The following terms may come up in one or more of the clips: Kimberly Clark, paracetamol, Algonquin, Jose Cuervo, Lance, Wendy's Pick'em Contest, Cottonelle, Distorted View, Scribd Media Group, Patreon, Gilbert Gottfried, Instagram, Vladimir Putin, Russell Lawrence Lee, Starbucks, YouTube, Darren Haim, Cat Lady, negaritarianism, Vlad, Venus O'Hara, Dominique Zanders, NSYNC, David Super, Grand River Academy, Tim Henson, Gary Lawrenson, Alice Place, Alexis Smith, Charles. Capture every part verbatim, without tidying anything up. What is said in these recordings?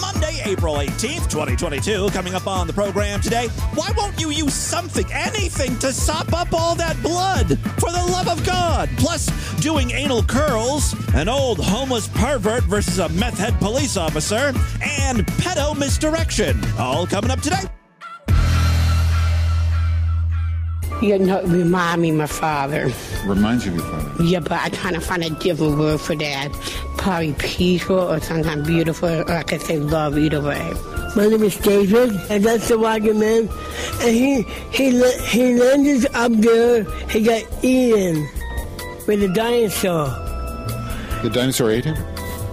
Monday, April eighteenth, twenty twenty-two. Coming up on the program today, why won't you use something, anything, to sop up all that blood? For the love of God. Plus, doing anal curls, an old homeless pervert versus a meth head police officer, and pedo misdirection. All coming up today. You know, remind me of my father. Reminds you of your father? Yeah, but I kind of find a different word for that. Probably peaceful or sometimes beautiful, or I could say love either way. My name is David, and that's the white man. And he, he, he landed up there, he got eaten with a dinosaur. The dinosaur ate him?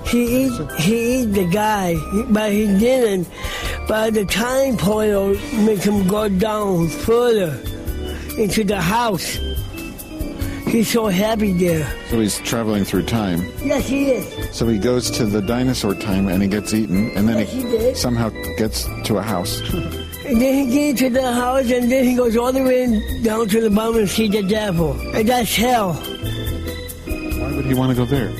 He ate, he ate the guy, but he didn't. But the time portal made him go down further into the house. He's so happy there. So he's traveling through time. Yes, he is. So he goes to the dinosaur time and he gets eaten, and then yes, he, he did. somehow gets to a house. And then he gets to the house, and then he goes all the way down to the bottom and sees the devil. And that's hell. Why would he want to go there?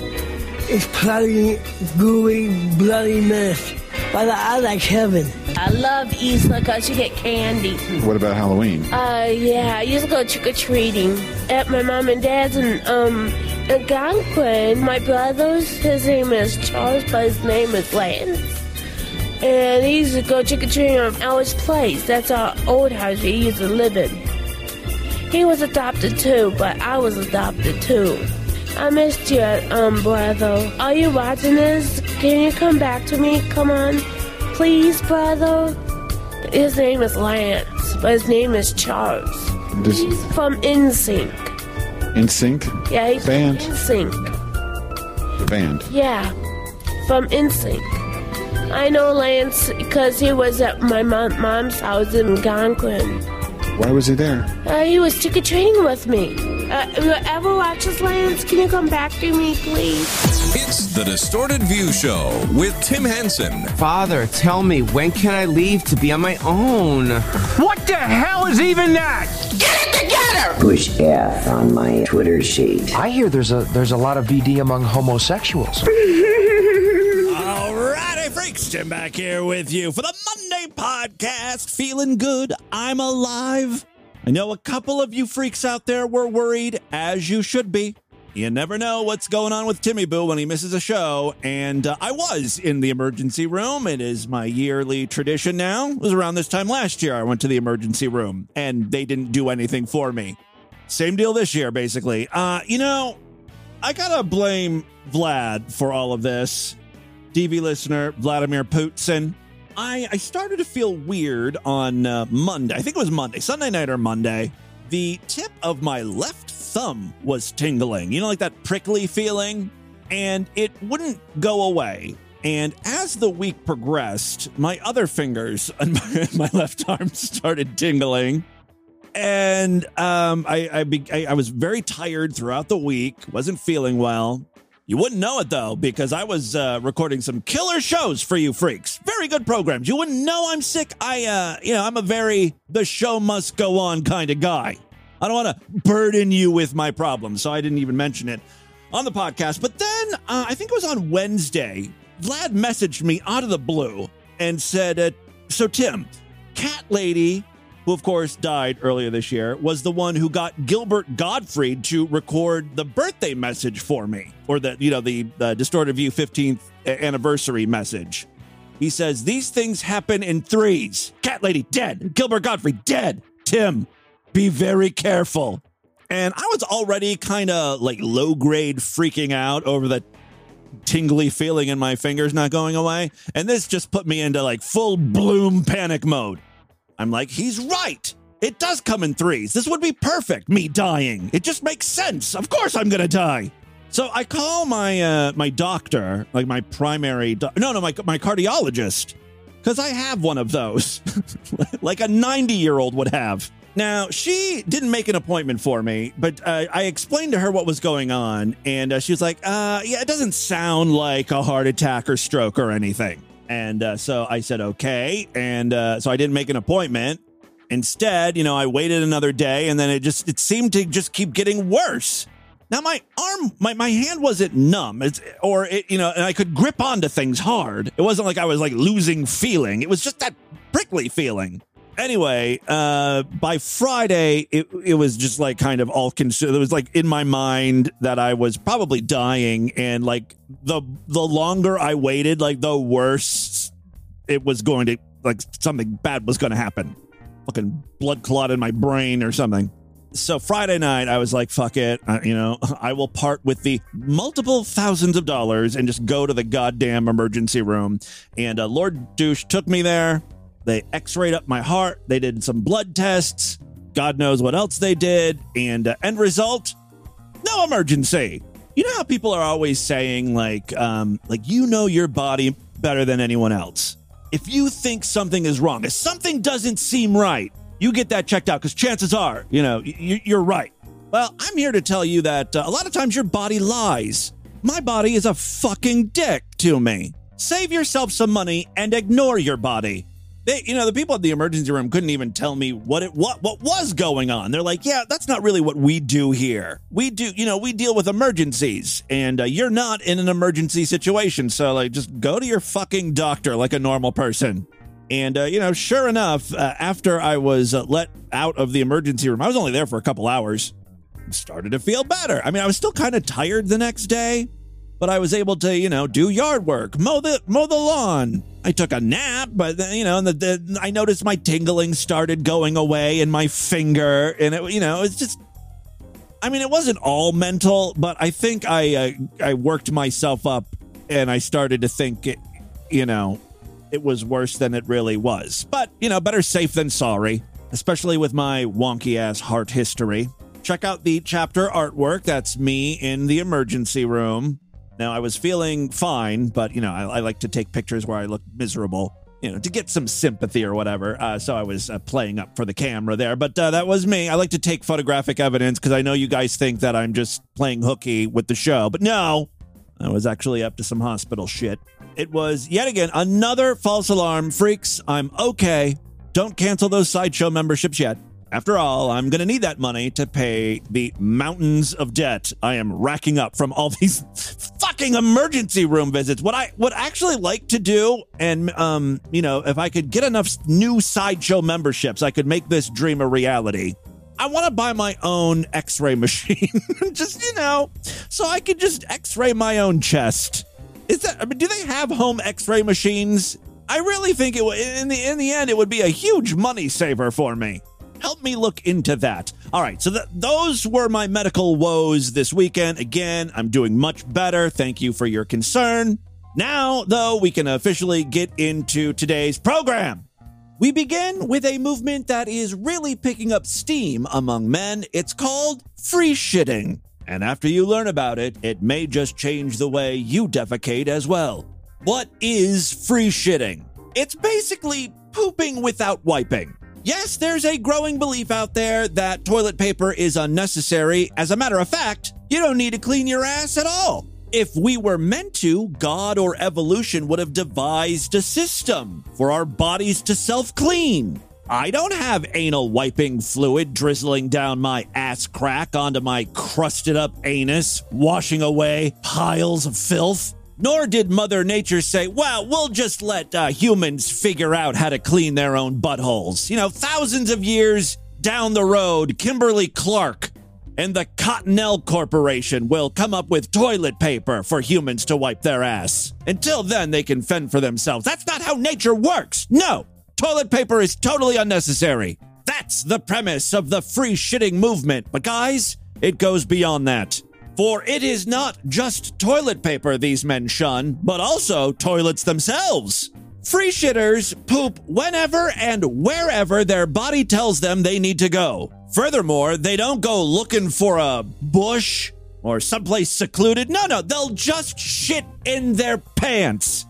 It's bloody, gooey, bloody mess. But I like heaven. I love Easter because you get candy. What about Halloween? Uh, yeah, I used to go trick-or-treating at my mom and dad's in um, Algonquin. My brother's, his name is Charles, but his name is Lance. And he used to go trick-or-treating on Alice Place. That's our old house he used to live in. He was adopted too, but I was adopted too. I missed you, um, brother. Are you watching this? Can you come back to me? Come on. Please, brother. His name is Lance, but his name is Charles. This he's from N sync. N sync? Yeah, he's band. from N sync. The band? Yeah, from N sync. I know Lance because he was at my mom, mom's house in Algonquin. Why was he there? Uh, he was trick-or-treating with me. Uh, whoever watches Lance, can you come back to me, please? It's the Distorted View Show with Tim Henson. Father, tell me, when can I leave to be on my own? What the hell is even that? Get it together! Push F on my Twitter sheet. I hear there's a there's a lot of B D among homosexuals. All righty, freaks, Tim back here with you for the Monday podcast. Feeling good, I'm alive. I know a couple of you freaks out there were worried, as you should be. You never know what's going on with Timmy Boo when he misses a show, and uh, I was in the emergency room. It is my yearly tradition now. It was around this time last year I went to the emergency room, and they didn't do anything for me. Same deal this year, basically. Uh, you know, I gotta blame Vlad for all of this. D V listener, Vladimir Putin. I, I started to feel weird on uh, Monday. I think it was Monday, Sunday night or Monday. The tip of my left thumb was tingling. You know, like that prickly feeling? And it wouldn't go away. And as the week progressed, my other fingers on my, my left arm started tingling. And um, I, I, be, I, I was very tired throughout the week, wasn't feeling well. You wouldn't know it, though, because I was uh, recording some killer shows for you freaks. Very good programs. You wouldn't know I'm sick. I, uh, you know, I'm a very the show must go on kind of guy. I don't want to burden you with my problems, so I didn't even mention it on the podcast. But then uh, I think it was on Wednesday, Vlad messaged me out of the blue and said, uh, so, Tim, Cat Lady, who, of course, died earlier this year, was the one who got Gilbert Gottfried to record the birthday message for me, or the, you know, the, the Distorted View fifteenth anniversary message. He says, these things happen in threes. Cat Lady dead. Gilbert Gottfried dead. Tim, be very careful. And I was already kind of like low grade freaking out over the tingly feeling in my fingers not going away. And this just put me into like full bloom panic mode. I'm like, he's right. It does come in threes. This would be perfect, me dying. It just makes sense. Of course I'm going to die. So I call my uh, my doctor, like my primary, do- no, no, my my cardiologist, because I have one of those, like a ninety-year-old would have. Now, she didn't make an appointment for me, but uh, I explained to her what was going on, and uh, she was like, uh, yeah, it doesn't sound like a heart attack or stroke or anything. And uh, so I said, okay. And uh, so I didn't make an appointment. Instead, you know, I waited another day, and then it just, it seemed to just keep getting worse. Now, my arm, my, my hand wasn't numb, it's, or, it, you know, and I could grip onto things hard. It wasn't like I was, like, losing feeling. It was just that prickly feeling. Anyway, uh, by Friday, it, it was just, like, kind of all consumed. It was, like, in my mind that I was probably dying. And, like, the the longer I waited, like, the worse it was going to, like, something bad was going to happen. Fucking blood clot in my brain or something. So Friday night, I was like, fuck it. Uh, you know, I will part with the multiple thousands of dollars and just go to the goddamn emergency room. And uh, Lord Douche took me there. They x-rayed up my heart. They did some blood tests. God knows what else they did. And uh, end result, no emergency. You know how people are always saying, like, um, like, you know your body better than anyone else. If you think something is wrong, if something doesn't seem right, you get that checked out because chances are, you know, y- you're right. Well, I'm here to tell you that uh, a lot of times your body lies. My body is a fucking dick to me. Save yourself some money and ignore your body. They, you know, the people at the emergency room couldn't even tell me what it what what was going on. They're like, yeah, that's not really what we do here. We do, you know, we deal with emergencies, and uh, you're not in an emergency situation. So, like, just go to your fucking doctor like a normal person. And, uh, you know, sure enough, uh, after I was uh, let out of the emergency room, I was only there for a couple hours, started to feel better. I mean, I was still kind of tired the next day, but I was able to, you know, do yard work, mow the mow the lawn. I took a nap, but, you know, and the, the, I noticed my tingling started going away in my finger. And, it, you know, it's just, I mean, it wasn't all mental, but I think I uh, I worked myself up and I started to think, it, you know, it was worse than it really was. But, you know, better safe than sorry, especially with my wonky ass heart history. Check out the chapter artwork. That's me in the emergency room. Now, I was feeling fine, but, you know, I, I like to take pictures where I look miserable, you know, to get some sympathy or whatever. Uh, so I was uh, playing up for the camera there. But uh, that was me. I like to take photographic evidence because I know you guys think that I'm just playing hooky with the show. But no, I was actually up to some hospital shit. It was, yet again, another false alarm. Freaks, I'm okay. Don't cancel those sideshow memberships yet. After all, I'm going to need that money to pay the mountains of debt I am racking up from all these fucking emergency room visits. What I would actually like to do, and, um, you know, if I could get enough new sideshow memberships, I could make this dream a reality. I want to buy my own x-ray machine, just, you know, so I could just x-ray my own chest. Is that, I mean, do they have home x-ray machines? I really think it would, in the, in the end, it would be a huge money saver for me. Help me look into that. All right, so th- those were my medical woes this weekend. Again, I'm doing much better. Thank you for your concern. Now, though, we can officially get into today's program. We begin with a movement that is really picking up steam among men. It's called free shitting. And after you learn about it, it may just change the way you defecate as well. What is free shitting? It's basically pooping without wiping. Yes, there's a growing belief out there that toilet paper is unnecessary. As a matter of fact, you don't need to clean your ass at all. If we were meant to, God or evolution would have devised a system for our bodies to self-clean. I don't have anal wiping fluid drizzling down my ass crack onto my crusted up anus, washing away piles of filth. Nor did Mother Nature say, well, we'll just let uh, humans figure out how to clean their own buttholes. You know, thousands of years down the road, Kimberly Clark and the Cottonelle Corporation will come up with toilet paper for humans to wipe their ass. Until then, they can fend for themselves. That's not how nature works. No. Toilet paper is totally unnecessary. That's the premise of the free shitting movement. But guys, it goes beyond that. For it is not just toilet paper these men shun, but also toilets themselves. Free shitters poop whenever and wherever their body tells them they need to go. Furthermore, they don't go looking for a bush or someplace secluded. No, no, they'll just shit in their pants.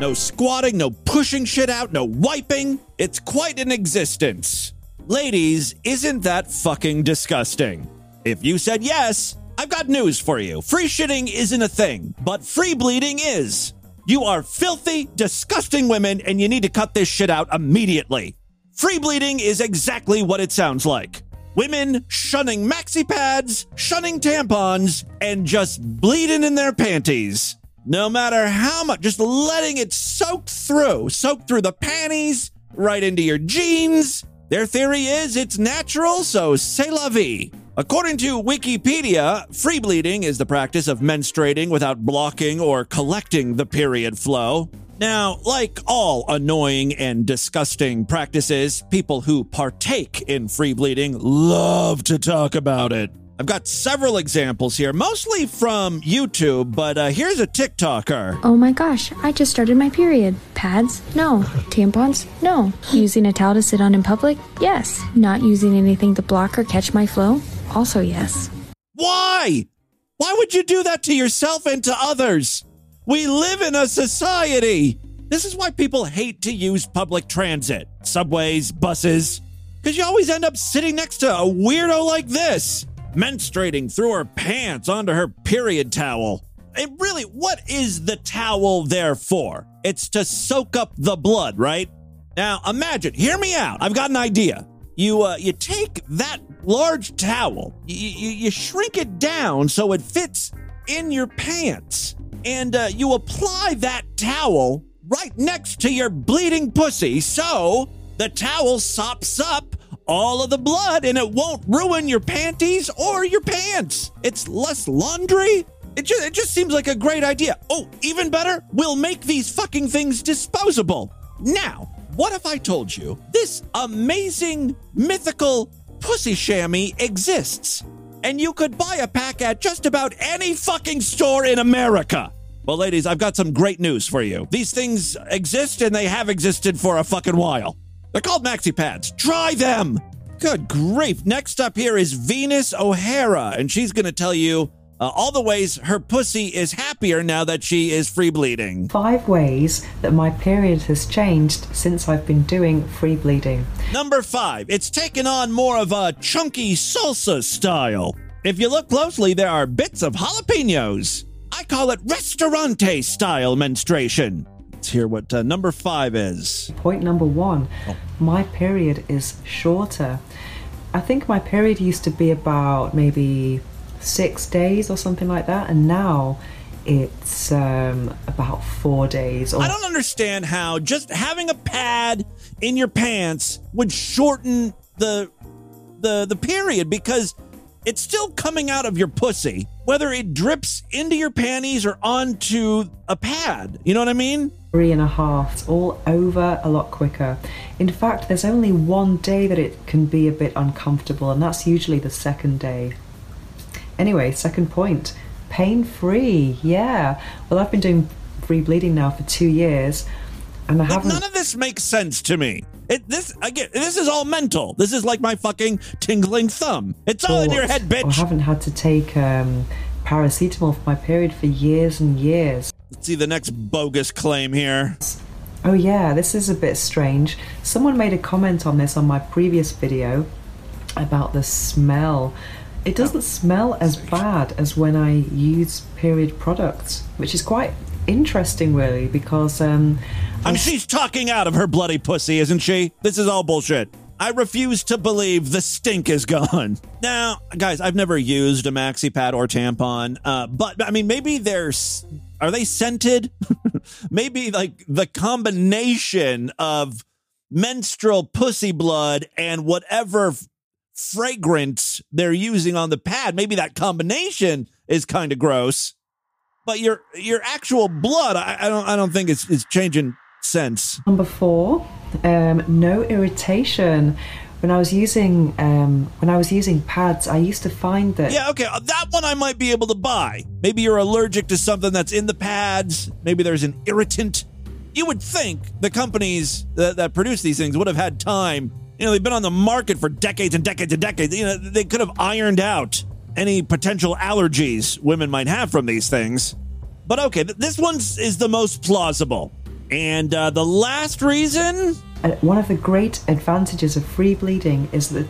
No squatting, no pushing shit out, no wiping. It's quite an existence. Ladies, isn't that fucking disgusting? If you said yes, I've got news for you. Free shitting isn't a thing, but free bleeding is. You are filthy, disgusting women, and you need to cut this shit out immediately. Free bleeding is exactly what it sounds like. women shunning maxi pads, shunning tampons, and just bleeding in their panties. No matter how much, just letting it soak through, soak through the panties, right into your jeans. Their theory is it's natural, so c'est la vie. According to Wikipedia, free bleeding is the practice of menstruating without blocking or collecting the period flow. Now, like all annoying and disgusting practices, people who partake in free bleeding love to talk about it. I've got several examples here, mostly from YouTube, but uh, here's a TikToker. Oh my gosh, I just started my period. Pads? No. Tampons? No. Using a towel to sit on in public? Yes. Not using anything to block or catch my flow? Also yes. Why? Why would you do that to yourself and to others? We live in a society. This is why people hate to use public transit, subways, buses, because you always end up sitting next to a weirdo like this, menstruating through her pants onto her period towel. And really, what is the towel there for? It's to soak up the blood, right? Now, imagine, hear me out. I've got an idea. You uh, you take that large towel, you, you, you shrink it down so it fits in your pants, and uh, you apply that towel right next to your bleeding pussy so the towel sops up all of the blood and it won't ruin your panties or your pants. It's less laundry. It just, it just seems like a great idea. Oh, even better, we'll make these fucking things disposable. Now, what if I told you this amazing mythical pussy chamois exists and you could buy a pack at just about any fucking store in America? Well, ladies, I've got some great news for you. These things exist and they have existed for a fucking while. They're called maxi pads. Try them. Good grief. Next up here is Venus O'Hara, and she's going to tell you uh, all the ways her pussy is happier now that she is free bleeding. Five ways that my period has changed since I've been doing free bleeding. Number five, it's taken on more of a chunky salsa style. If you look closely, there are bits of jalapenos. I call it restaurante style menstruation. Let's hear what uh, number five is. Point number one, oh. My period is shorter. I think my period used to be about maybe six days or something like that, and now it's um, about four days. Or- I don't understand how just having a pad in your pants would shorten the the the period, because it's still coming out of your pussy, whether it drips into your panties or onto a pad. You know what I mean? Three and a half. It's all over a lot quicker. In fact, there's only one day that it can be a bit uncomfortable, and that's usually the second day. Anyway, second point, pain-free. Yeah. Well, I've been doing free bleeding now for two years, and I haven't... But none of this makes sense to me. It, this again, this is all mental. This is like my fucking tingling thumb. It's all in your head, bitch. I haven't had to take um, paracetamol for my period for years and years. Let's see the next bogus claim here. Oh yeah, this is a bit strange. Someone made a comment on this on my previous video about the smell. It doesn't smell as bad as when I use period products, which is quite interesting, really, because um I mean, she's talking out of her bloody pussy, isn't she? This is all bullshit. I refuse to believe the stink is gone. Now, guys, I've never used a maxi pad or tampon, uh, but I mean, maybe they're are they scented? Maybe like the combination of menstrual pussy blood and whatever fragrance they're using on the pad. Maybe that combination is kind of gross. But your your actual blood, I, I don't I don't think it's it's changing sense. Number four, um, no irritation. When I was using um, when I was using pads, I used to find that. Yeah, okay, that one I might be able to buy. Maybe you're allergic to something that's in the pads. Maybe there's an irritant. You would think the companies that, that produce these things would have had time. You know, they've been on the market for decades and decades and decades. You know, they could have ironed out any potential allergies women might have from these things. But okay, this one is the most plausible. And uh, the last reason? One of the great advantages of free bleeding is that,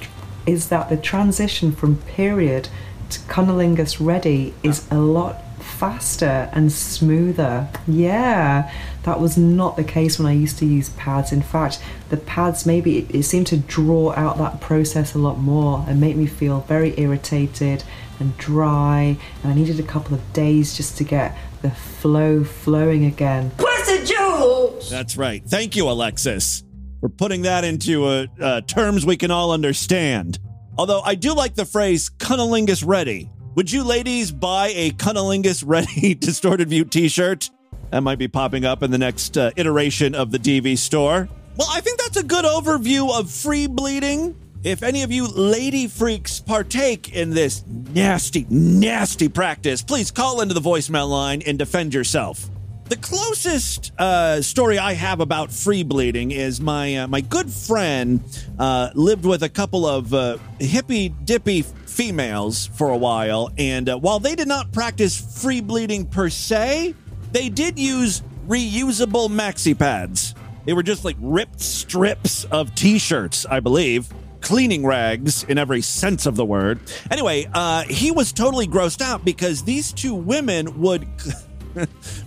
is that the transition from period to cunnilingus ready is a lot faster and smoother. Yeah, that was not the case when I used to use pads. In fact, the pads, maybe it, it seemed to draw out that process a lot more and make me feel very irritated and dry, and I needed a couple of days just to get the flow flowing again. Blessed Jules! That's right. Thank you, Alexis. We're putting that into uh, uh, terms we can all understand. Although I do like the phrase cunnilingus ready. Would you ladies buy a Cunnilingus Ready Distorted View t-shirt? That might be popping up in the next uh, iteration of the D V store. Well, I think that's a good overview of free bleeding. If any of you lady freaks partake in this nasty, nasty practice, please call into the voicemail line and defend yourself. The closest uh, story I have about free bleeding is my uh, my good friend uh, lived with a couple of uh, hippy-dippy females for a while, and uh, while they did not practice free bleeding per se, they did use reusable maxi pads. They were just like ripped strips of t-shirts, I believe, cleaning rags in every sense of the word. Anyway, uh, he was totally grossed out because these two women would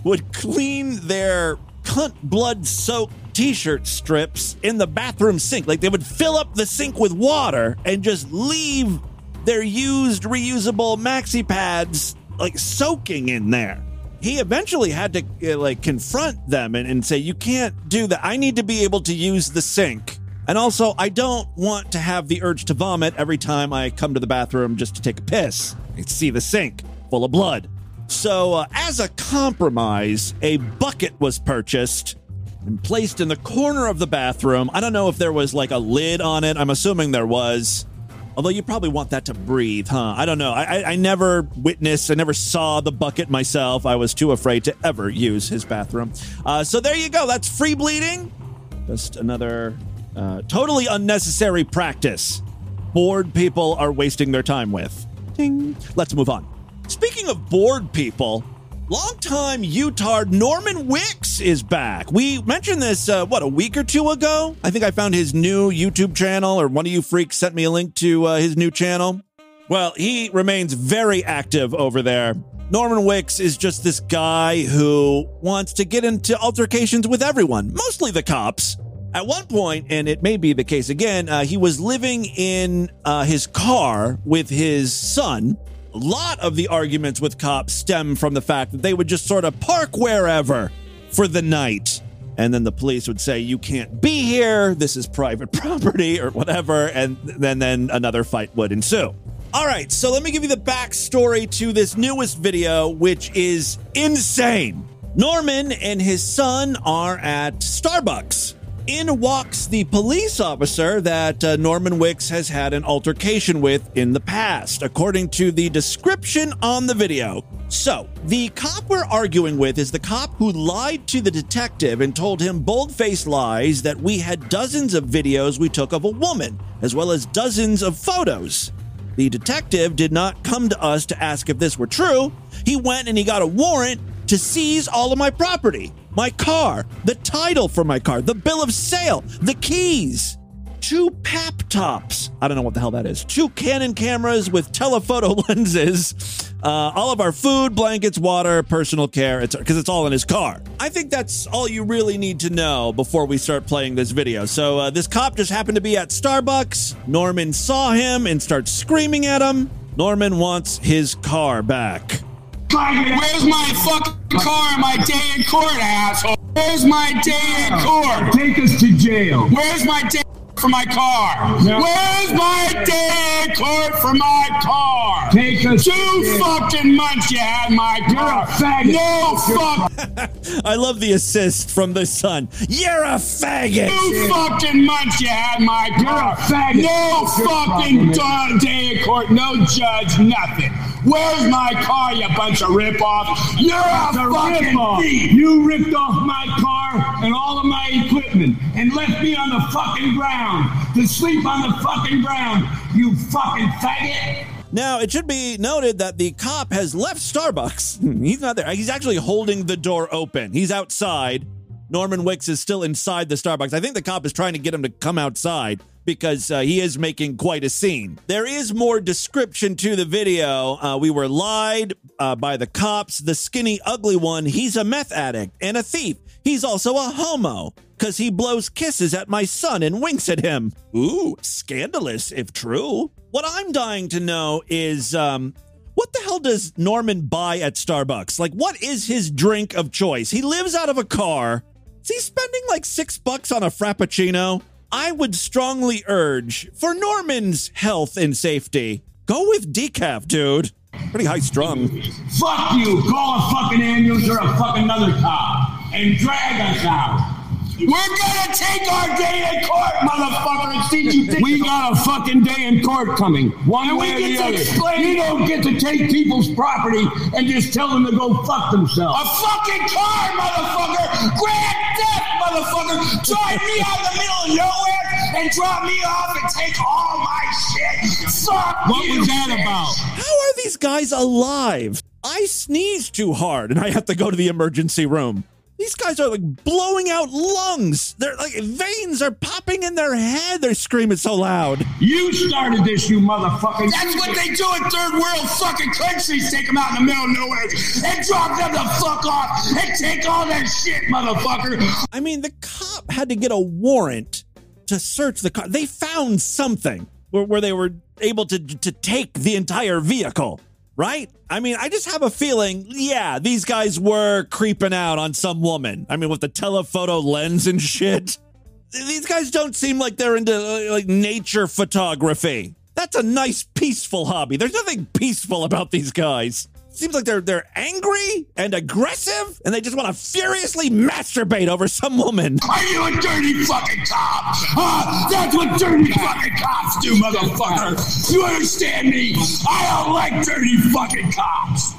would clean their cunt blood soaked t-shirt strips in the bathroom sink. Like, they would fill up the sink with water and just leave their used reusable maxi pads like soaking in there. He eventually had to uh, like confront them and, and say, you can't do that. I need to be able to use the sink. And also, I don't want to have the urge to vomit every time I come to the bathroom just to take a piss. I see the sink full of blood. So uh, as a compromise, a bucket was purchased and placed in the corner of the bathroom. I don't know if there was like a lid on it. I'm assuming there was. Although you probably want that to breathe, huh? I don't know. I, I, I never witnessed, I never saw the bucket myself. I was too afraid to ever use his bathroom. Uh, so there you go. That's free bleeding. Just another uh, totally unnecessary practice. Bored people are wasting their time with. Ding. Let's move on. Speaking of bored people, longtime U-tard Norman Wicks is back. We mentioned this, uh, what, a week or two ago? I think I found his new YouTube channel, or one of you freaks sent me a link to uh, his new channel. Well, he remains very active over there. Norman Wicks is just this guy who wants to get into altercations with everyone, mostly the cops. At one point, and it may be the case again, uh, he was living in uh, his car with his son. A lot of the arguments with cops stem from the fact that they would just sort of park wherever for the night. And then the police would say, you can't be here. This is private property or whatever. And then, then another fight would ensue. All right, so let me give you the backstory to this newest video, which is insane. Norman and his son are at Starbucks. In walks the police officer that uh, Norman Wicks has had an altercation with in the past, according to the description on the video. So, the cop we're arguing with is the cop who lied to the detective and told him bold-faced lies that we had dozens of videos we took of a woman, as well as dozens of photos. The detective did not come to us to ask if this were true. He went and he got a warrant to seize all of my property. My car, the title for my car, the bill of sale, the keys, two pap tops. I don't know what the hell that is. Two Canon cameras with telephoto lenses, uh, all of our food, blankets, water, personal care, because it's all in his car. I think that's all you really need to know before we start playing this video. So uh, this cop just happened to be at Starbucks. Norman saw him and starts screaming at him. Norman wants his car back. Where's my fucking car and my day in court, asshole? Where's my day in court? Take us to jail. Where's my day for my car? No. Where's my day in court for my car? Take us Two to jail. Fucking months you had my car. No fuck. I love the assist from the son. You're a faggot. Two fucking months you had my car. No fucking done day in court. No judge, nothing. Where's my car, you bunch of ripoffs? You're a, a fucking rip-off. Thief. You ripped off my car and all of my equipment and left me on the fucking ground to sleep on the fucking ground, you fucking faggot. Now, it should be noted that the cop has left Starbucks. He's not there. He's actually holding the door open. He's outside. Norman Wicks is still inside the Starbucks. I think the cop is trying to get him to come outside. because uh, he is making quite a scene. There is more description to the video. Uh, we were lied uh, by the cops. The skinny, ugly one, he's a meth addict and a thief. He's also a homo because he blows kisses at my son and winks at him. Ooh, scandalous if true. What I'm dying to know is... Um, What the hell does Norman buy at Starbucks? Like, what is his drink of choice? He lives out of a car. Is he spending like six bucks on a Frappuccino? I would strongly urge, for Norman's health and safety, go with decaf, dude. Pretty high strung. Fuck you. Call a fucking ambulance or a fucking another cop and drag us out. We're gonna take our day in court, motherfucker. Did you think we got a fucking day in court coming? One and way we get or the to other. Explain. You don't get to take people's property and just tell them to go fuck themselves. A fucking car, motherfucker. Grand theft, motherfucker. Drive me out in the middle of nowhere and drop me off and take all my shit. Fuck. What you was that bitch. About? How are these guys alive? I sneeze too hard and I have to go to the emergency room. These guys are like blowing out lungs. They're like veins are popping in their head. They're screaming so loud. You started this, you motherfucker. That's what they do in third world fucking countries. Take them out in the middle of nowhere and drop them the fuck off and take all that shit, motherfucker. I mean, the cop had to get a warrant to search the car. They found something where, where they were able to, to take the entire vehicle. Right? I mean, I just have a feeling, yeah, these guys were creeping out on some woman. I mean, with the telephoto lens and shit. These guys don't seem like they're into, like, nature photography. That's a nice, peaceful hobby. There's nothing peaceful about these guys. Seems like they're they're angry and aggressive, and they just want to furiously masturbate over some woman. Are you a dirty fucking cop? Huh? That's what dirty fucking cops do, motherfucker. You understand me? I don't like dirty fucking cops.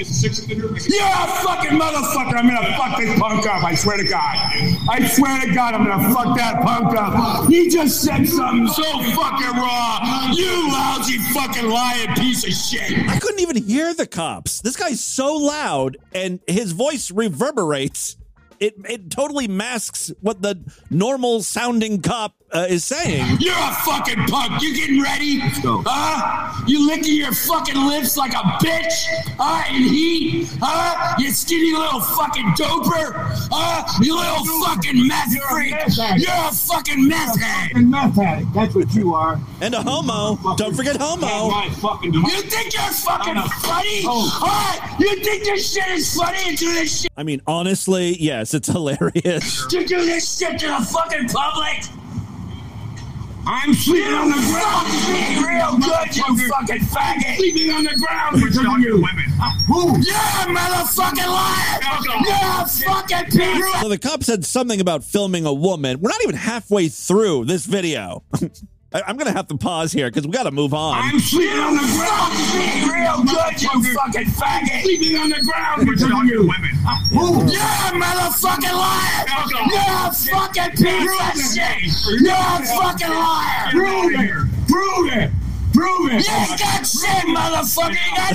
You're a fucking motherfucker. I'm gonna fuck this punk up. I swear to God. I swear to God, I'm gonna fuck that punk up. He just said something so fucking raw. You lousy fucking lying piece of shit. I couldn't even hear the cops. This guy's so loud and his voice reverberates. It it totally masks what the normal sounding cop uh, is saying. You're a fucking punk. You getting ready? Let's go. Huh? You licking your fucking lips like a bitch? Huh? And he? Huh? You skinny little fucking doper? Huh? You little fucking meth You're freak. A You're a fucking meth head. You're a fucking meth addict. That's what you are. And a homo. Don't forget homo. Fucking you think you're fucking funny? Oh. Huh? You think this shit is funny and do this shit? I mean, honestly, yes. It's hilarious. To do this shit to the fucking public? I'm sleeping on the ground. Fuck me real good, you fucking faggot. I'm sleeping on the ground because of you. Who? You're a motherfucking liar. You're a fucking pig. So the cop said something about filming a woman. We're not even halfway through this video. I'm going to have to pause here because we got to move on. I'm sleeping on the ground. Fuck me real good, you fucking faggot. I'm sleeping on the ground because of you. Women. You're a motherfucking liar. You're a fucking piece of shit. You're a fucking liar. Prove it. Prove it. Prove it. You ain't got shit, motherfucker.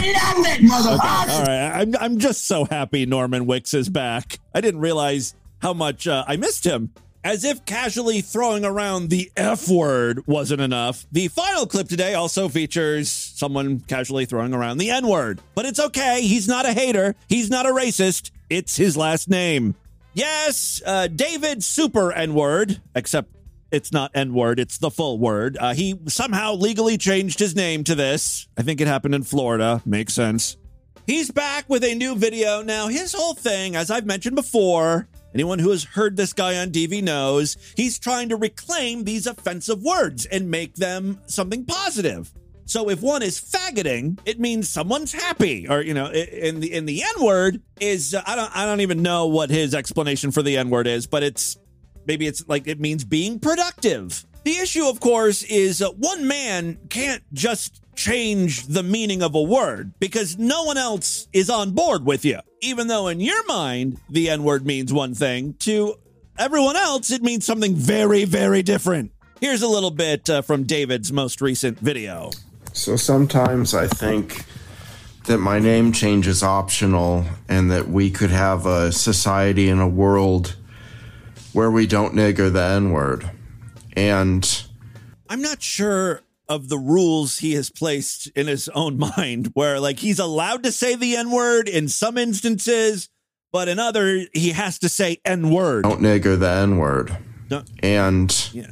You got nothing, motherfucker. All right. I'm, I'm just so happy Norman Wicks is back. I didn't realize how much uh, I missed him. As if casually throwing around the F word wasn't enough, the final clip today also features someone casually throwing around the N word. But it's okay. He's not a hater. He's not a racist. It's his last name. Yes, uh, David Super N word, except it's not N word. It's the full word. Uh, he somehow legally changed his name to this. I think it happened in Florida. Makes sense. He's back with a new video. Now, his whole thing, as I've mentioned before... Anyone who has heard this guy on D V knows he's trying to reclaim these offensive words and make them something positive. So if one is faggoting, it means someone's happy, or, you know, in the in the N word is uh, I don't I don't even know what his explanation for the N word is, but it's maybe it's like it means being productive. The issue, of course, is uh, one man can't just change the meaning of a word because no one else is on board with you. Even though in your mind, the N-word means one thing, to everyone else, it means something very, very different. Here's a little bit uh, from David's most recent video. So sometimes I think that my name change is optional and that we could have a society and a world where we don't nigger the N-word. And I'm not sure of the rules he has placed in his own mind where, like, he's allowed to say the N-word in some instances, but in other, he has to say N-word. Don't nigger the N-word. No. And yeah.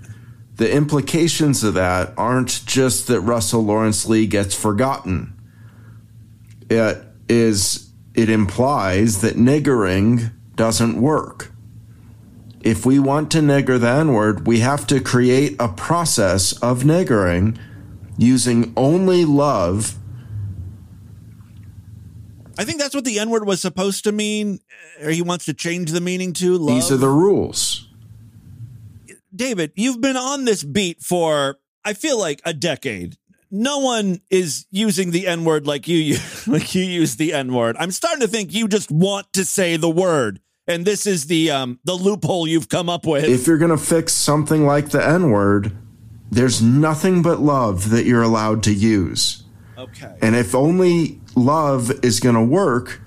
The implications of that aren't just that Russell Lawrence Lee gets forgotten. It is, it implies that niggering doesn't work. If we want to nigger the N-word, we have to create a process of niggering using only love. I think that's what the N-word was supposed to mean, or he wants to change the meaning to love. These are the rules. David, you've been on this beat for, I feel like, a decade. No one is using the N-word like you, like you use the N-word. I'm starting to think you just want to say the word. And this is the um, the loophole you've come up with. If you're going to fix something like the N-word, there's nothing but love that you're allowed to use. Okay. And if only love is going to work,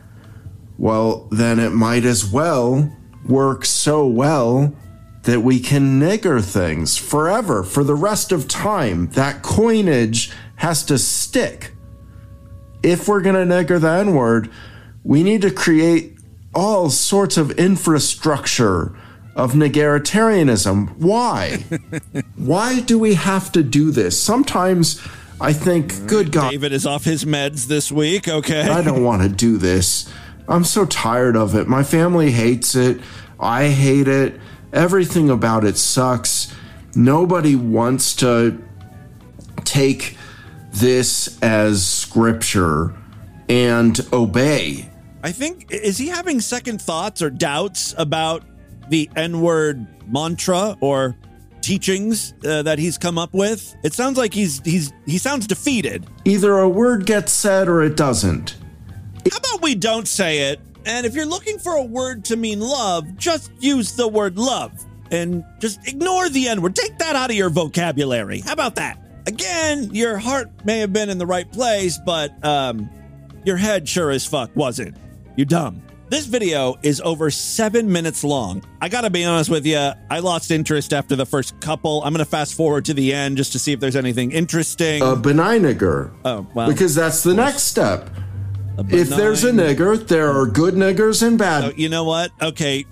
well, then it might as well work so well that we can nigger things forever, for the rest of time. That coinage has to stick. If we're going to nigger the N-word, we need to create all sorts of infrastructure of negaritarianism. Why? Why do we have to do this? Sometimes I think, right, good God. David is off his meds this week, okay? I don't want to do this. I'm so tired of it. My family hates it. I hate it. Everything about it sucks. Nobody wants to take this as scripture and obey. I think, is he having second thoughts or doubts about the N-word mantra or teachings uh, that he's come up with? It sounds like he's he's he sounds defeated. Either a word gets said or it doesn't. How about we don't say it? And if you're looking for a word to mean love, just use the word love and just ignore the N-word. Take that out of your vocabulary. How about that? Again, your heart may have been in the right place, but um, your head sure as fuck wasn't. You dumb. This video is over seven minutes long. I gotta be honest with you, I lost interest after the first couple. I'm gonna fast forward to the end just to see if there's anything interesting. A benign nigger. Oh, well. Because that's the next step. If there's a nigger, there are good niggers and bad. Oh, you know what? Okay,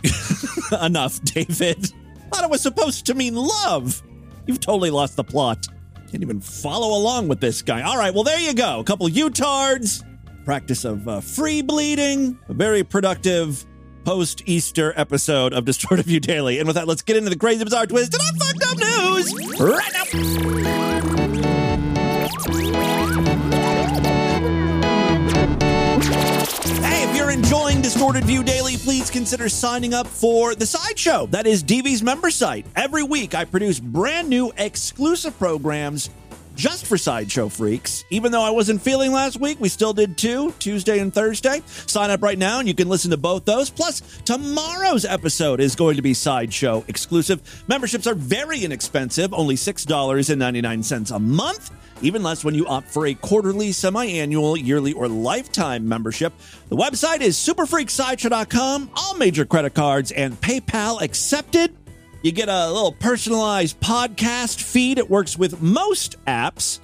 enough, David. I thought it was supposed to mean love. You've totally lost the plot. Can't even follow along with this guy. All right, well, there you go. A couple U-tards. Practice of uh, free bleeding, a very productive post-Easter episode of Distorted View Daily. And with that, let's get into the crazy, bizarre, twisted, and fucked up news right now. Hey, if you're enjoying Distorted View Daily, please consider signing up for The Sideshow. That is D V's member site. Every week, I produce brand new exclusive programs just for Sideshow freaks. Even though I wasn't feeling last week, we still did two, Tuesday and Thursday. Sign up right now and you can listen to both those. Plus, tomorrow's episode is going to be Sideshow exclusive. Memberships are very inexpensive, only six dollars and ninety-nine cents a month, even less when you opt for a quarterly, semi-annual, yearly, or lifetime membership. The website is super freak sideshow dot com. All major credit cards and PayPal accepted. You get a little personalized podcast feed. It works with most apps.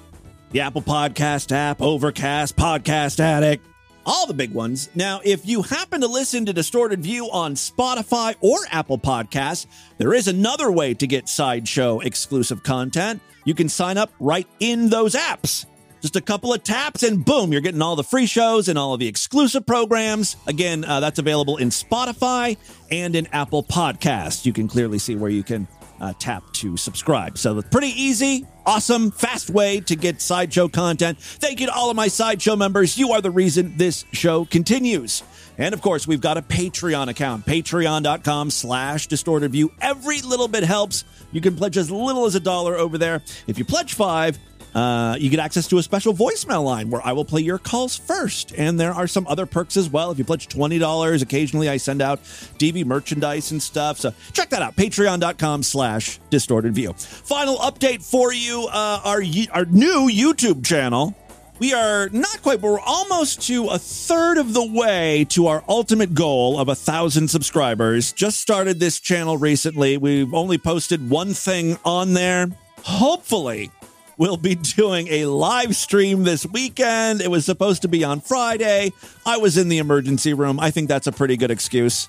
The Apple Podcast app, Overcast, Podcast Addict, all the big ones. Now, if you happen to listen to Distorted View on Spotify or Apple Podcasts, there is another way to get Sideshow exclusive content. You can sign up right in those apps. Just a couple of taps and boom, you're getting all the free shows and all of the exclusive programs. Again, uh, that's available in Spotify and in Apple Podcasts. You can clearly see where you can uh, tap to subscribe. So it's pretty easy, awesome, fast way to get Sideshow content. Thank you to all of my Sideshow members. You are the reason this show continues. And of course, we've got a Patreon account, patreon dot com slash distorted view. Every little bit helps. You can pledge as little as a dollar over there. If you pledge five, Uh, you get access to a special voicemail line where I will play your calls first. And there are some other perks as well. If you pledge twenty dollars, occasionally I send out D V merchandise and stuff. So check that out. Patreon dot com slash distorted view. Final update for you. Uh, our, our new YouTube channel. We are not quite, but we're almost to a third of the way to our ultimate goal of a thousand subscribers. Just started this channel recently. We've only posted one thing on there. hopefully we'll be doing a live stream this weekend. It was supposed to be on Friday. I was in the emergency room. I think that's a pretty good excuse.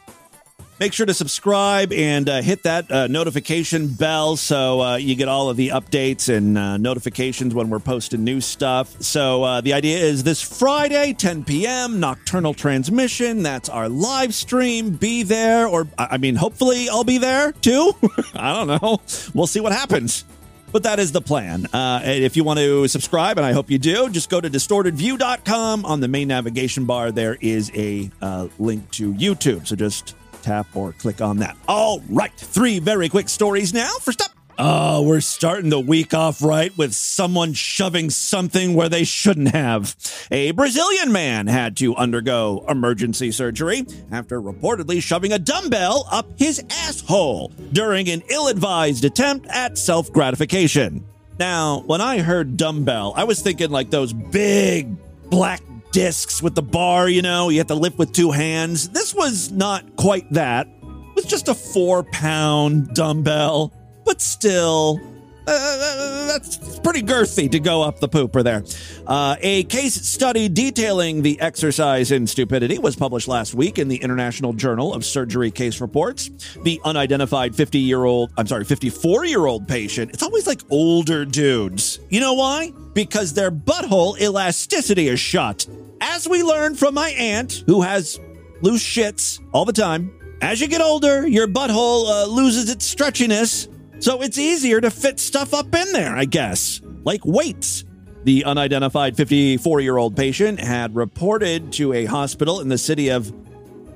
Make sure to subscribe and uh, hit that uh, notification bell so uh, you get all of the updates and uh, notifications when we're posting new stuff. So uh, the idea is this Friday, ten p.m., nocturnal transmission. That's our live stream. Be there, or I mean, hopefully I'll be there too. I don't know. We'll see what happens. But that is the plan. Uh, if you want to subscribe, and I hope you do, just go to distorted view dot com. On the main navigation bar, there is a uh, link to YouTube. So just tap or click on that. All right. Three very quick stories now. First up, oh, we're starting the week off right with someone shoving something where they shouldn't have. A Brazilian man had to undergo emergency surgery after reportedly shoving a dumbbell up his asshole during an ill-advised attempt at self-gratification. Now, when I heard dumbbell, I was thinking like those big black discs with the bar, you know, you have to lift with two hands. This was not quite that. It was just a four pound dumbbell, but still, uh, that's pretty girthy to go up the pooper there. Uh, a case study detailing the exercise in stupidity was published last week in the International Journal of Surgery Case Reports. The unidentified fifty year old, I'm sorry, fifty-four year old patient. It's always like older dudes. You know why? Because their butthole elasticity is shot. As we learned from my aunt, who has loose shits all the time, as you get older, your butthole uh, loses its stretchiness, so it's easier to fit stuff up in there, I guess, like weights. The unidentified fifty-four-year-old patient had reported to a hospital in the city of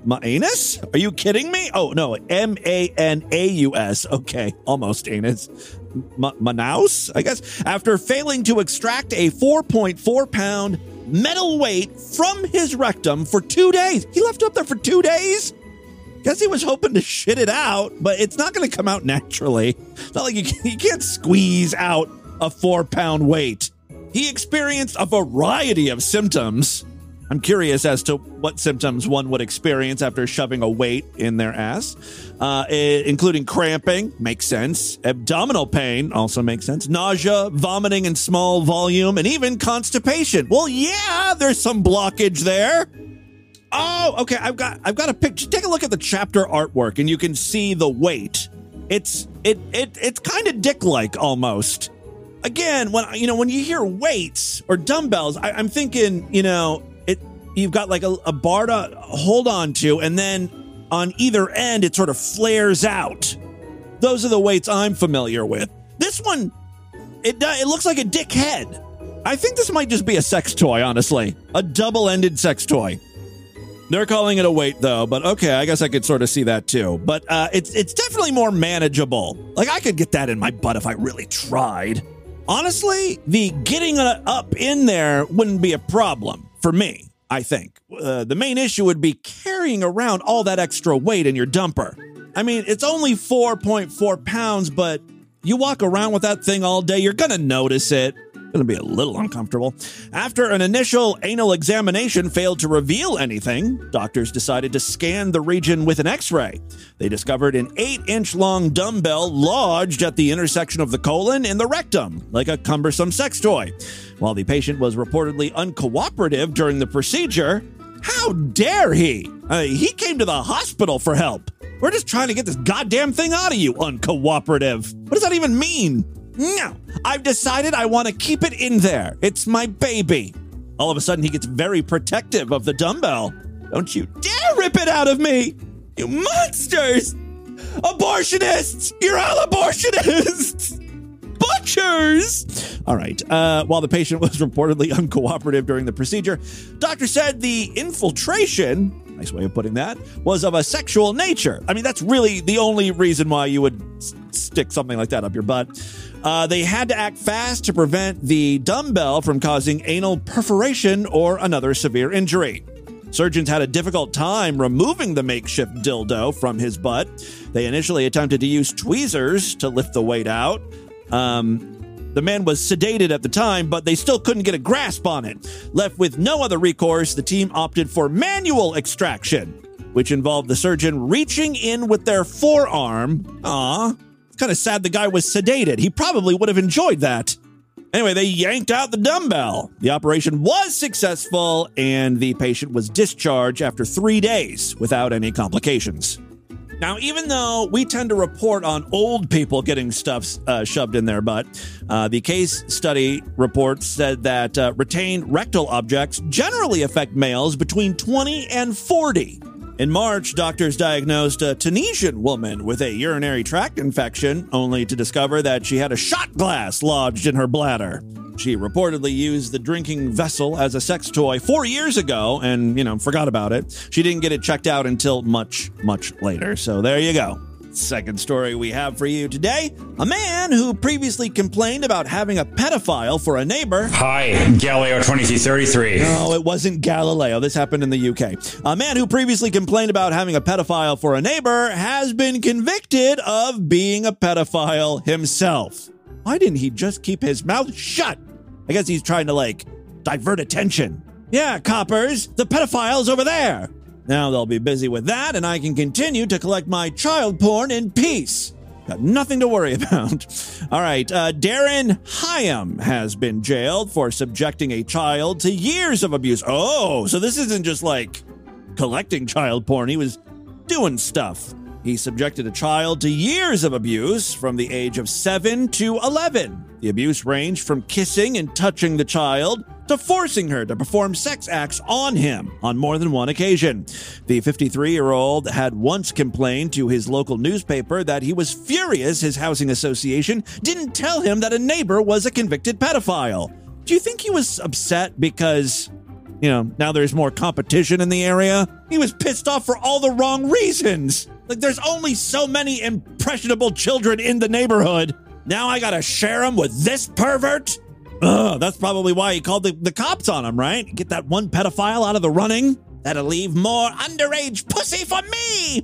Manaus? Are you kidding me? Oh, no, M A N A U S. Okay, almost anus. M- Manaus, I guess, after failing to extract a four point four pound metal weight from his rectum for two days. He left it up there for two days? Guess he was hoping to shit it out, but it's not going to come out naturally. It's not like you, can, you can't squeeze out a four-pound weight. He experienced a variety of symptoms. I'm curious as to what symptoms one would experience after shoving a weight in their ass, uh, including cramping, makes sense, abdominal pain, also makes sense, nausea, vomiting in small volume, and even constipation. Well, yeah, there's some blockage there. Oh, okay, I've got I've got a picture. Take a look at the chapter artwork, and you can see the weight. It's it it it's kind of dick-like almost. Again, when you know when you hear weights or dumbbells, I, I'm thinking, you know, it you've got like a, a bar to hold on to, and then on either end it sort of flares out. Those are the weights I'm familiar with. This one, it it looks like a dick head. I think this might just be a sex toy, honestly, a double-ended sex toy. They're calling it a weight, though, but okay, I guess I could sort of see that, too. But uh, it's it's definitely more manageable. Like, I could get that in my butt if I really tried. Honestly, the getting it up in there wouldn't be a problem for me, I think. Uh, the main issue would be carrying around all that extra weight in your dumper. I mean, it's only four point four pounds, but you walk around with that thing all day, you're going to notice it. Going to be a little uncomfortable. After an initial anal examination failed to reveal anything, doctors decided to scan the region with an x-ray. They discovered an eight inch long dumbbell lodged at the intersection of the colon and the rectum, like a cumbersome sex toy. While the patient was reportedly uncooperative during the procedure, how dare he? Uh, he came to the hospital for help. We're just trying to get this goddamn thing out of you, uncooperative. What does that even mean? No, I've decided I want to keep it in there. It's my baby. All of a sudden, he gets very protective of the dumbbell. Don't you dare rip it out of me, you monsters! Abortionists! You're all abortionists! Butchers! All right. Uh, while the patient was reportedly uncooperative during the procedure, doctor said the infiltration, nice way of putting that, was of a sexual nature. I mean, that's really the only reason why you would s- stick something like that up your butt. Uh, they had to act fast to prevent the dumbbell from causing anal perforation or another severe injury. Surgeons had a difficult time removing the makeshift dildo from his butt. They initially attempted to use tweezers to lift the weight out. Um... The man was sedated at the time, but they still couldn't get a grasp on it. Left with no other recourse, the team opted for manual extraction, which involved the surgeon reaching in with their forearm, aw, Kind of sad the guy was sedated. He probably would have enjoyed that. Anyway, they yanked out the dumbbell. The operation was successful, and the patient was discharged after three days without any complications. Now, even though we tend to report on old people getting stuff uh, shoved in their butt, uh, the case study report said that uh, retained rectal objects generally affect males between twenty and forty. In March, doctors diagnosed a Tunisian woman with a urinary tract infection, only to discover that she had a shot glass lodged in her bladder. She reportedly used the drinking vessel as a sex toy four years ago and, you know, forgot about it. She didn't get it checked out until much, much later. So there you go. Second story we have for you today. A man who previously complained about having a pedophile for a neighbor. Hi, Galileo twenty-three thirty-three. No, it wasn't Galileo. This happened in the U K. A man who previously complained about having a pedophile for a neighbor has been convicted of being a pedophile himself. Why didn't he just keep his mouth shut? I guess he's trying to, like, divert attention. Yeah, coppers, the pedophile's over there. Now they'll be busy with that, and I can continue to collect my child porn in peace. Got nothing to worry about. All right, uh, Darren Haim has been jailed for subjecting a child to years of abuse. Oh, so this isn't just, like, collecting child porn. He was doing stuff. He subjected a child to years of abuse from the age of seven to eleven. The abuse ranged from kissing and touching the child to forcing her to perform sex acts on him on more than one occasion. The fifty-three-year-old had once complained to his local newspaper that he was furious his housing association didn't tell him that a neighbor was a convicted pedophile. Do you think he was upset because, you know, now there's more competition in the area? He was pissed off for all the wrong reasons. Like, there's only so many impressionable children in the neighborhood. Now I gotta share them with this pervert? Ugh, that's probably why he called the, the cops on him, right? Get that one pedophile out of the running. That'll leave more underage pussy for me.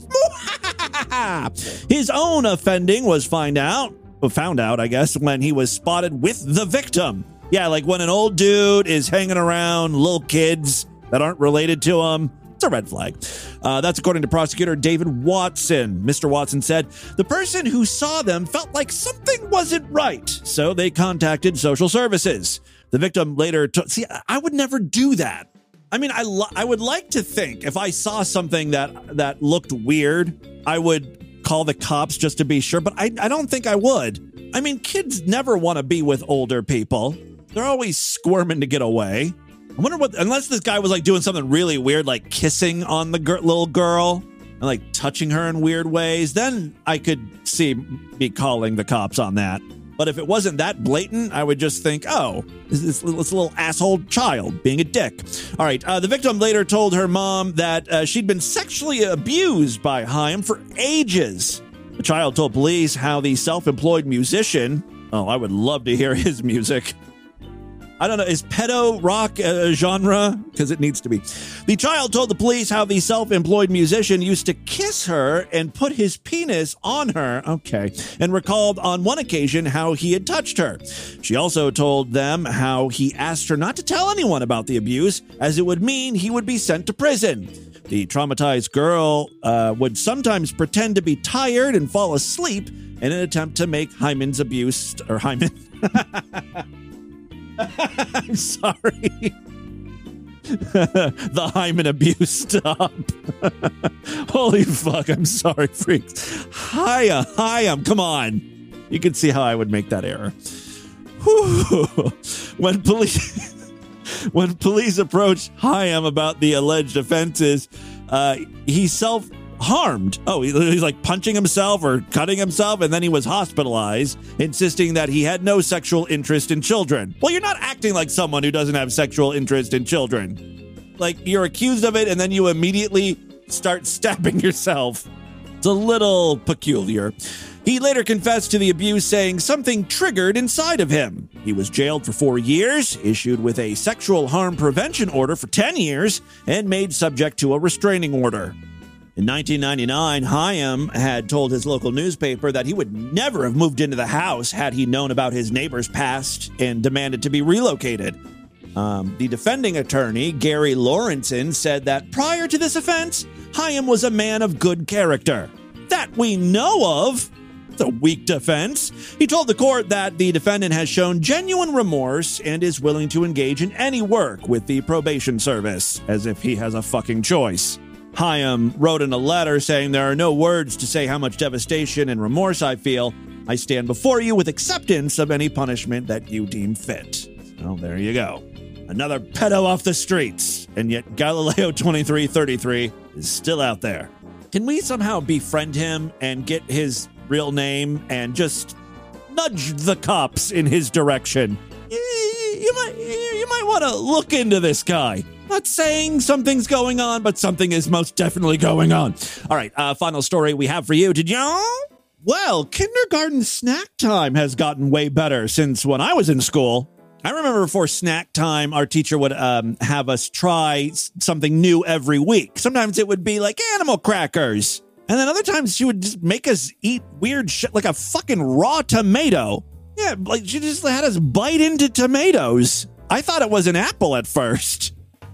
His own offending was find out, well, found out, I guess, when he was spotted with the victim. Yeah, like when an old dude is hanging around little kids that aren't related to him. It's a red flag. Uh, that's according to prosecutor David Watson. Mister Watson said the person who saw them felt like something wasn't right, so they contacted social services. The victim later took. See, I would never do that. I mean, I lo- I would like to think if I saw something that that looked weird, I would call the cops just to be sure. But I, I don't think I would. I mean, kids never want to be with older people. They're always squirming to get away. I wonder what, unless this guy was like doing something really weird, like kissing on the gir- little girl and like touching her in weird ways, then I could see me calling the cops on that. But if it wasn't that blatant, I would just think, oh, this, this little asshole child being a dick. All right. Uh, the victim later told her mom that uh, she'd been sexually abused by Haim for ages. The child told police how the self-employed musician, oh, I would love to hear his music. I don't know, is pedo rock a genre? Because it needs to be. The child told the police how the self-employed musician used to kiss her and put his penis on her. Okay. And recalled on one occasion how he had touched her. She also told them how he asked her not to tell anyone about the abuse, as it would mean he would be sent to prison. The traumatized girl uh, would sometimes pretend to be tired and fall asleep in an attempt to make Hyman's abuse, or Hyman... I'm sorry. The Hyman abuse stop. Holy fuck, I'm sorry, freaks. Hiya, hiya, come on. You can see how I would make that error. Whew. When police when police approached Haim about the alleged offenses, uh, he self-harmed. Oh, he, he's like punching himself or cutting himself, and then he was hospitalized, insisting that he had no sexual interest in children. Well, you're not acting like someone who doesn't have sexual interest in children. Like, you're accused of it, and then you immediately start stabbing yourself. It's a little peculiar. He later confessed to the abuse, saying something triggered inside of him. He was jailed for four years, issued with a sexual harm prevention order for ten years, and made subject to a restraining order. In nineteen ninety-nine, Haim had told his local newspaper that he would never have moved into the house had he known about his neighbor's past and demanded to be relocated. Um, the defending attorney, Gary Lawrenson, said that prior to this offense, Haim was a man of good character. That we know of. a weak defense. He told the court that the defendant has shown genuine remorse and is willing to engage in any work with the probation service, as if he has a fucking choice. Haim wrote in a letter saying, "There are no words to say how much devastation and remorse I feel. I stand before you with acceptance of any punishment that you deem fit." Well, there you go. Another pedo off the streets. And yet Galileo twenty-three thirty-three is still out there. Can we somehow befriend him and get his real name and just nudge the cops in his direction? You, you might, you might want to look into this guy. Not saying something's going on, but something is most definitely going on. All right, uh, final story we have for you. Did y'all? Well, kindergarten snack time has gotten way better since when I was in school. I remember before snack time, our teacher would um, have us try something new every week. Sometimes it would be like animal crackers. And then other times she would just make us eat weird shit like a fucking raw tomato. Yeah, like she just had us bite into tomatoes. I thought it was an apple at first.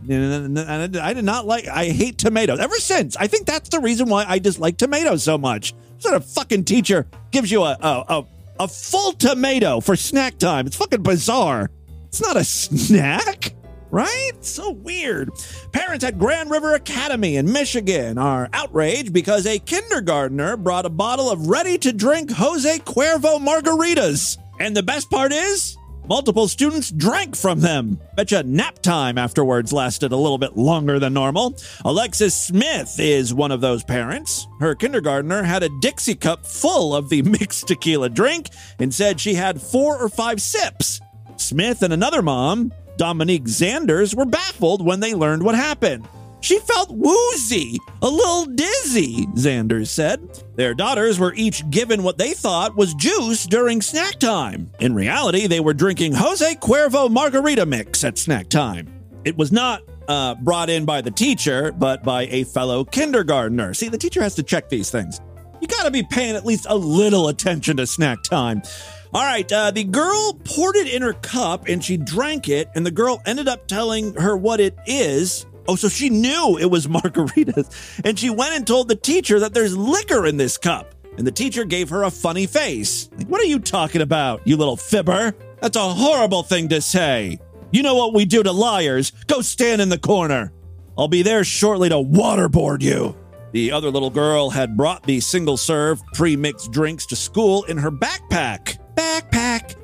And I did not like, I hate tomatoes ever since. I think that's the reason why I dislike tomatoes so much. Sort of fucking teacher gives you a, a, a, a full tomato for snack time. It's fucking bizarre. It's not a snack, right? So weird. Parents at Grand River Academy in Michigan are outraged because a kindergartner brought a bottle of ready-to-drink Jose Cuervo margaritas. And the best part is, multiple students drank from them. Betcha nap time afterwards lasted a little bit longer than normal. Alexis Smith is one of those parents. Her kindergartner had a Dixie cup full of the mixed tequila drink and said she had four or five sips. Smith and another mom, Dominique Zanders, were baffled when they learned what happened. She felt woozy, a little dizzy, Xanders said. Their daughters were each given what they thought was juice during snack time. In reality, they were drinking Jose Cuervo margarita mix at snack time. It was not uh, brought in by the teacher, but by a fellow kindergartner. See, the teacher has to check these things. You gotta be paying at least a little attention to snack time. All right, uh, the girl poured it in her cup and she drank it, and the girl ended up telling her what it is. Oh, so she knew it was margaritas, and she went and told the teacher that there's liquor in this cup, and the teacher gave her a funny face. Like, what are you talking about, you little fibber? That's a horrible thing to say. You know what we do to liars? Go stand in the corner. I'll be there shortly to waterboard you. The other little girl had brought the single-serve pre-mixed drinks to school in her backpack. Backpack.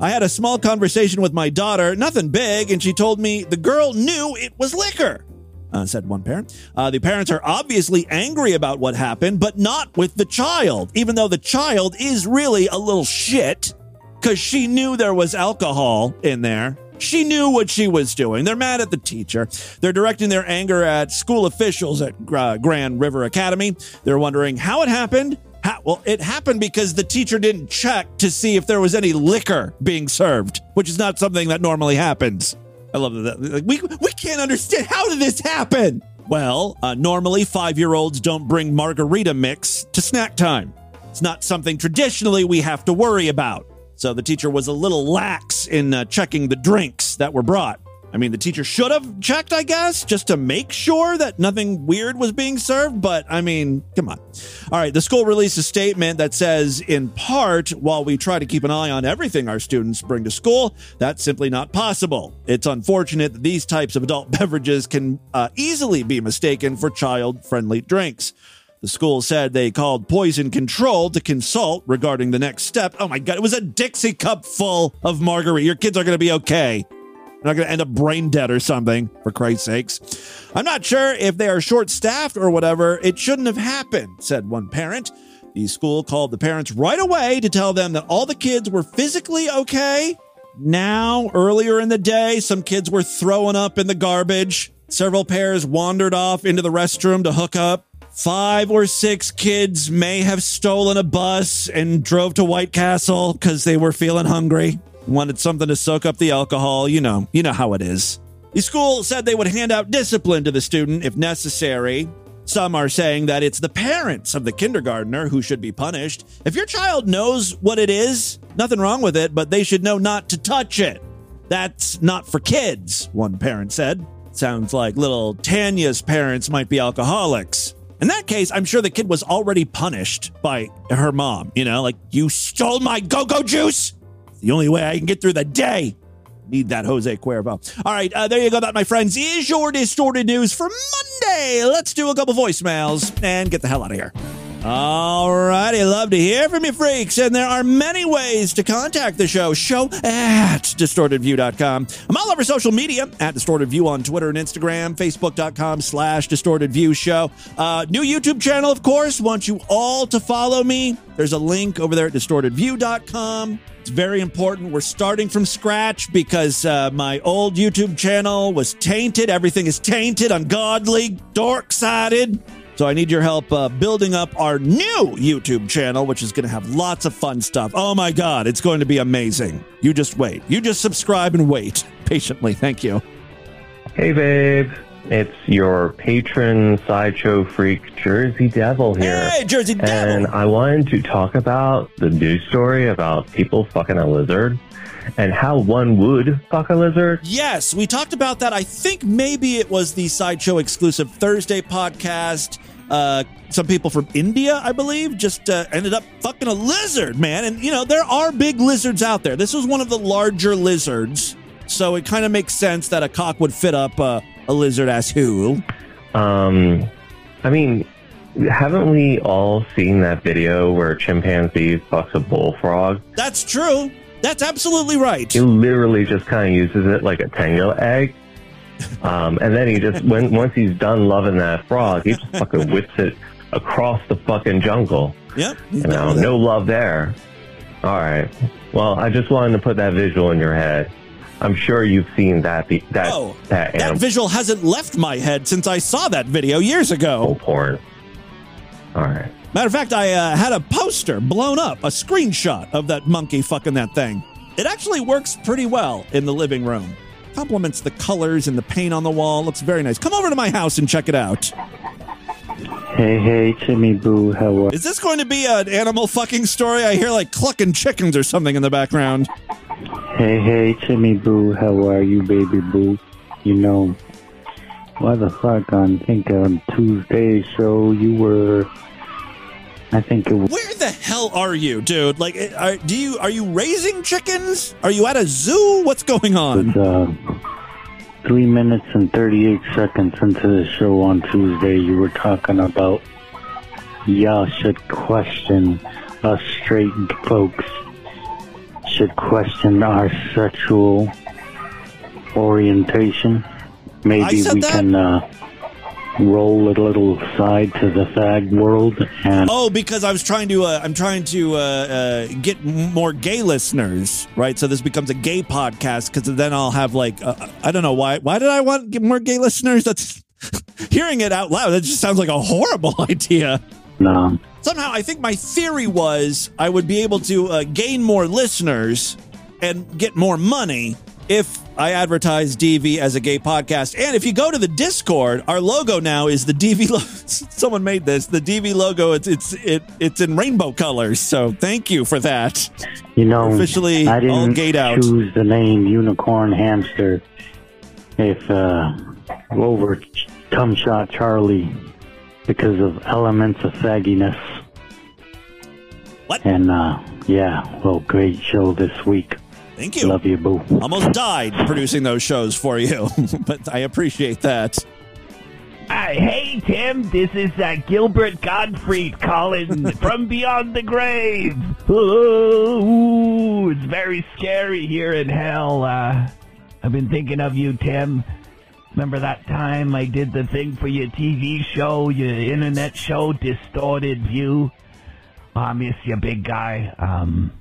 I had a small conversation with my daughter, nothing big, and she told me the girl knew it was liquor, uh, said one parent. Uh, the parents are obviously angry about what happened, but not with the child, even though the child is really a little shit because she knew there was alcohol in there. She knew what she was doing. They're mad at the teacher. They're directing their anger at school officials at uh, Grand River Academy. They're wondering how it happened. Well, it happened because the teacher didn't check to see if there was any liquor being served, which is not something that normally happens. I love that. We, we can't understand. How did this happen? Well, uh, normally five-year-olds don't bring margarita mix to snack time. It's not something traditionally we have to worry about. So the teacher was a little lax in uh, checking the drinks that were brought. I mean, the teacher should have checked, I guess, just to make sure that nothing weird was being served. But I mean, come on. All right. The school released a statement that says, in part, while we try to keep an eye on everything our students bring to school, that's simply not possible. It's unfortunate that these types of adult beverages can uh, easily be mistaken for child-friendly drinks. The school said they called Poison Control to consult regarding the next step. Oh, my God. It was a Dixie cup full of margarita. Your kids are going to be okay. They're not going to end up brain dead or something, for Christ's sakes. I'm not sure if they are short-staffed or whatever. It shouldn't have happened, said one parent. The school called the parents right away to tell them that all the kids were physically okay. Now, earlier in the day, some kids were throwing up in the garbage. Several pairs wandered off into the restroom to hook up. Five or six kids may have stolen a bus and drove to White Castle because they were feeling hungry. Wanted something to soak up the alcohol. You know, you know how it is. The school said they would hand out discipline to the student if necessary. Some are saying that it's the parents of the kindergartner who should be punished. If your child knows what it is, nothing wrong with it, but they should know not to touch it. That's not for kids, one parent said. Sounds like little Tanya's parents might be alcoholics. In that case, I'm sure the kid was already punished by her mom. You know, like, you stole my go-go juice. It's the only way I can get through the day. Need that Jose Cuervo. All right, uh, there you go. That, my friends, is your Distorted News for Monday. Let's do a couple voicemails and get the hell out of here. All righty, love to hear from you, freaks. And there are many ways to contact the show. Show at distorted view dot com. I'm all over social media, at Distorted View on Twitter and Instagram, facebook.com slash Distorted View Show. Uh, new YouTube channel, of course. Want you all to follow me. There's a link over there at distorted view dot com. It's very important. We're starting from scratch because uh, my old YouTube channel was tainted. Everything is tainted, ungodly, dark-sided. So I need your help uh, building up our new YouTube channel, which is going to have lots of fun stuff. Oh, my God. It's going to be amazing. You just wait. You just subscribe and wait patiently. Thank you. Hey, babe. It's your patron sideshow freak, Jersey Devil, here. Hey, Jersey Devil. And I wanted to talk about the news story about people fucking a lizard and how one would fuck a lizard. Yes, we talked about that. I think maybe it was the Sideshow exclusive Thursday podcast. Uh, some people from India, I believe, just uh, ended up fucking a lizard, man. And, you know, there are big lizards out there. This was one of the larger lizards. So it kind of makes sense that a cock would fit up uh, a lizard-ass who. Um, I mean, haven't we all seen that video where a chimpanzee fucks a bullfrog? That's true. That's absolutely right. He literally just kind of uses it like a tango egg. Um, and then he just, when once he's done loving that frog, he just fucking whips it across the fucking jungle. Yep. You know, no love there. All right. Well, I just wanted to put that visual in your head. I'm sure you've seen that. The, that, oh, that, that visual hasn't left my head since I saw that video years ago. Oh, porn. All right. Matter of fact, I uh, had a poster blown up, a screenshot of that monkey fucking that thing. It actually works pretty well in the living room. Complements the colors and the paint on the wall. Looks very nice. Come over to my house and check it out. Hey, hey, Timmy Boo, how are you? Is this going to be an animal fucking story? I hear like clucking chickens or something in the background. Hey, hey, Timmy Boo, how are you, baby boo? You know, why the fuck, I think on Tuesday, so you were... I think it was. Where the hell are you, dude? Like, are, do you are you raising chickens? Are you at a zoo? What's going on? It's, uh, three minutes and thirty-eight seconds into the show on Tuesday, you were talking about y'all should question us straight folks should question our sexual orientation. Maybe we that? can. Uh, roll a little side to the fag world. And oh, because I was trying to, uh, I'm trying to uh, uh, get more gay listeners, right? So this becomes a gay podcast because then I'll have like, uh, I don't know why. Why did I want to get more gay listeners? That's hearing it out loud. That just sounds like a horrible idea. No. Somehow, I think my theory was I would be able to uh, gain more listeners and get more money if I advertise D V as a gay podcast. And if you go to the Discord, our logo now is the D V logo. Someone made this. The D V logo, it's it's it, it's in rainbow colors. So thank you for that. You know, officially I didn't all gayed out. Choose the name Unicorn Hamster. If uh, over Tum Shot Charlie because of elements of fagginess. What? And uh, yeah, well, great show this week. Thank you. Love you, boo. Almost died producing those shows for you, but I appreciate that. Uh, hey, Tim, this is uh, Gilbert Gottfried calling from beyond the grave. Ooh, it's very scary here in hell. Uh, I've been thinking of you, Tim. Remember that time I did the thing for your T V show, your internet show, Distorted View? Oh, I miss you, big guy. Um...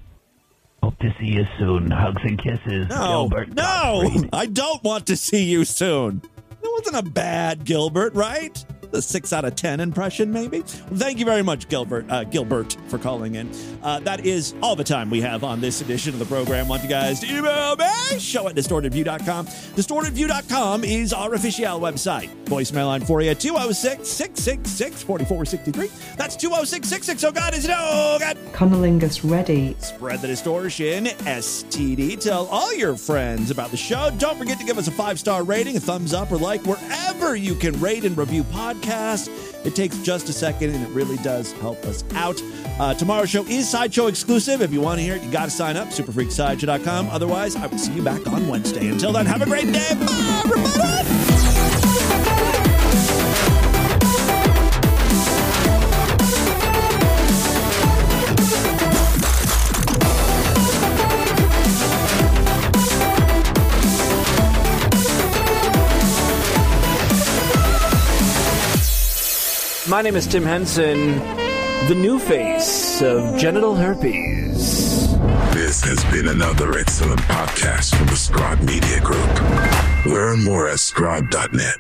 Hope to see you soon. Hugs and kisses, no, Gilbert. No, Godfrey. I don't want to see you soon. That wasn't a bad Gilbert, right? The six out of ten impression, maybe. Well, thank you very much, Gilbert, uh, Gilbert, for calling in. Uh, that is all the time we have on this edition of the program. Want you guys to email me? Show at distorted view dot com. distorted view dot com is our official website. Voicemail line for you: two oh six, six six six, four four six three. That's two oh six, six six. Oh God, is it? Oh God. Cunnilingus ready. Spread the distortion. S T D. Tell all your friends about the show. Don't forget to give us a five star rating, a thumbs up, or like wherever you can rate and review podcasts. It takes just a second, and it really does help us out. Uh, tomorrow's show is Sideshow exclusive. If you want to hear it, you got to sign up, super freak sideshow dot com. Otherwise, I will see you back on Wednesday. Until then, have a great day. Bye, everybody! My name is Tim Henson, the new face of genital herpes. This has been another excellent podcast from the Scribd Media Group. Learn more at scribd dot net.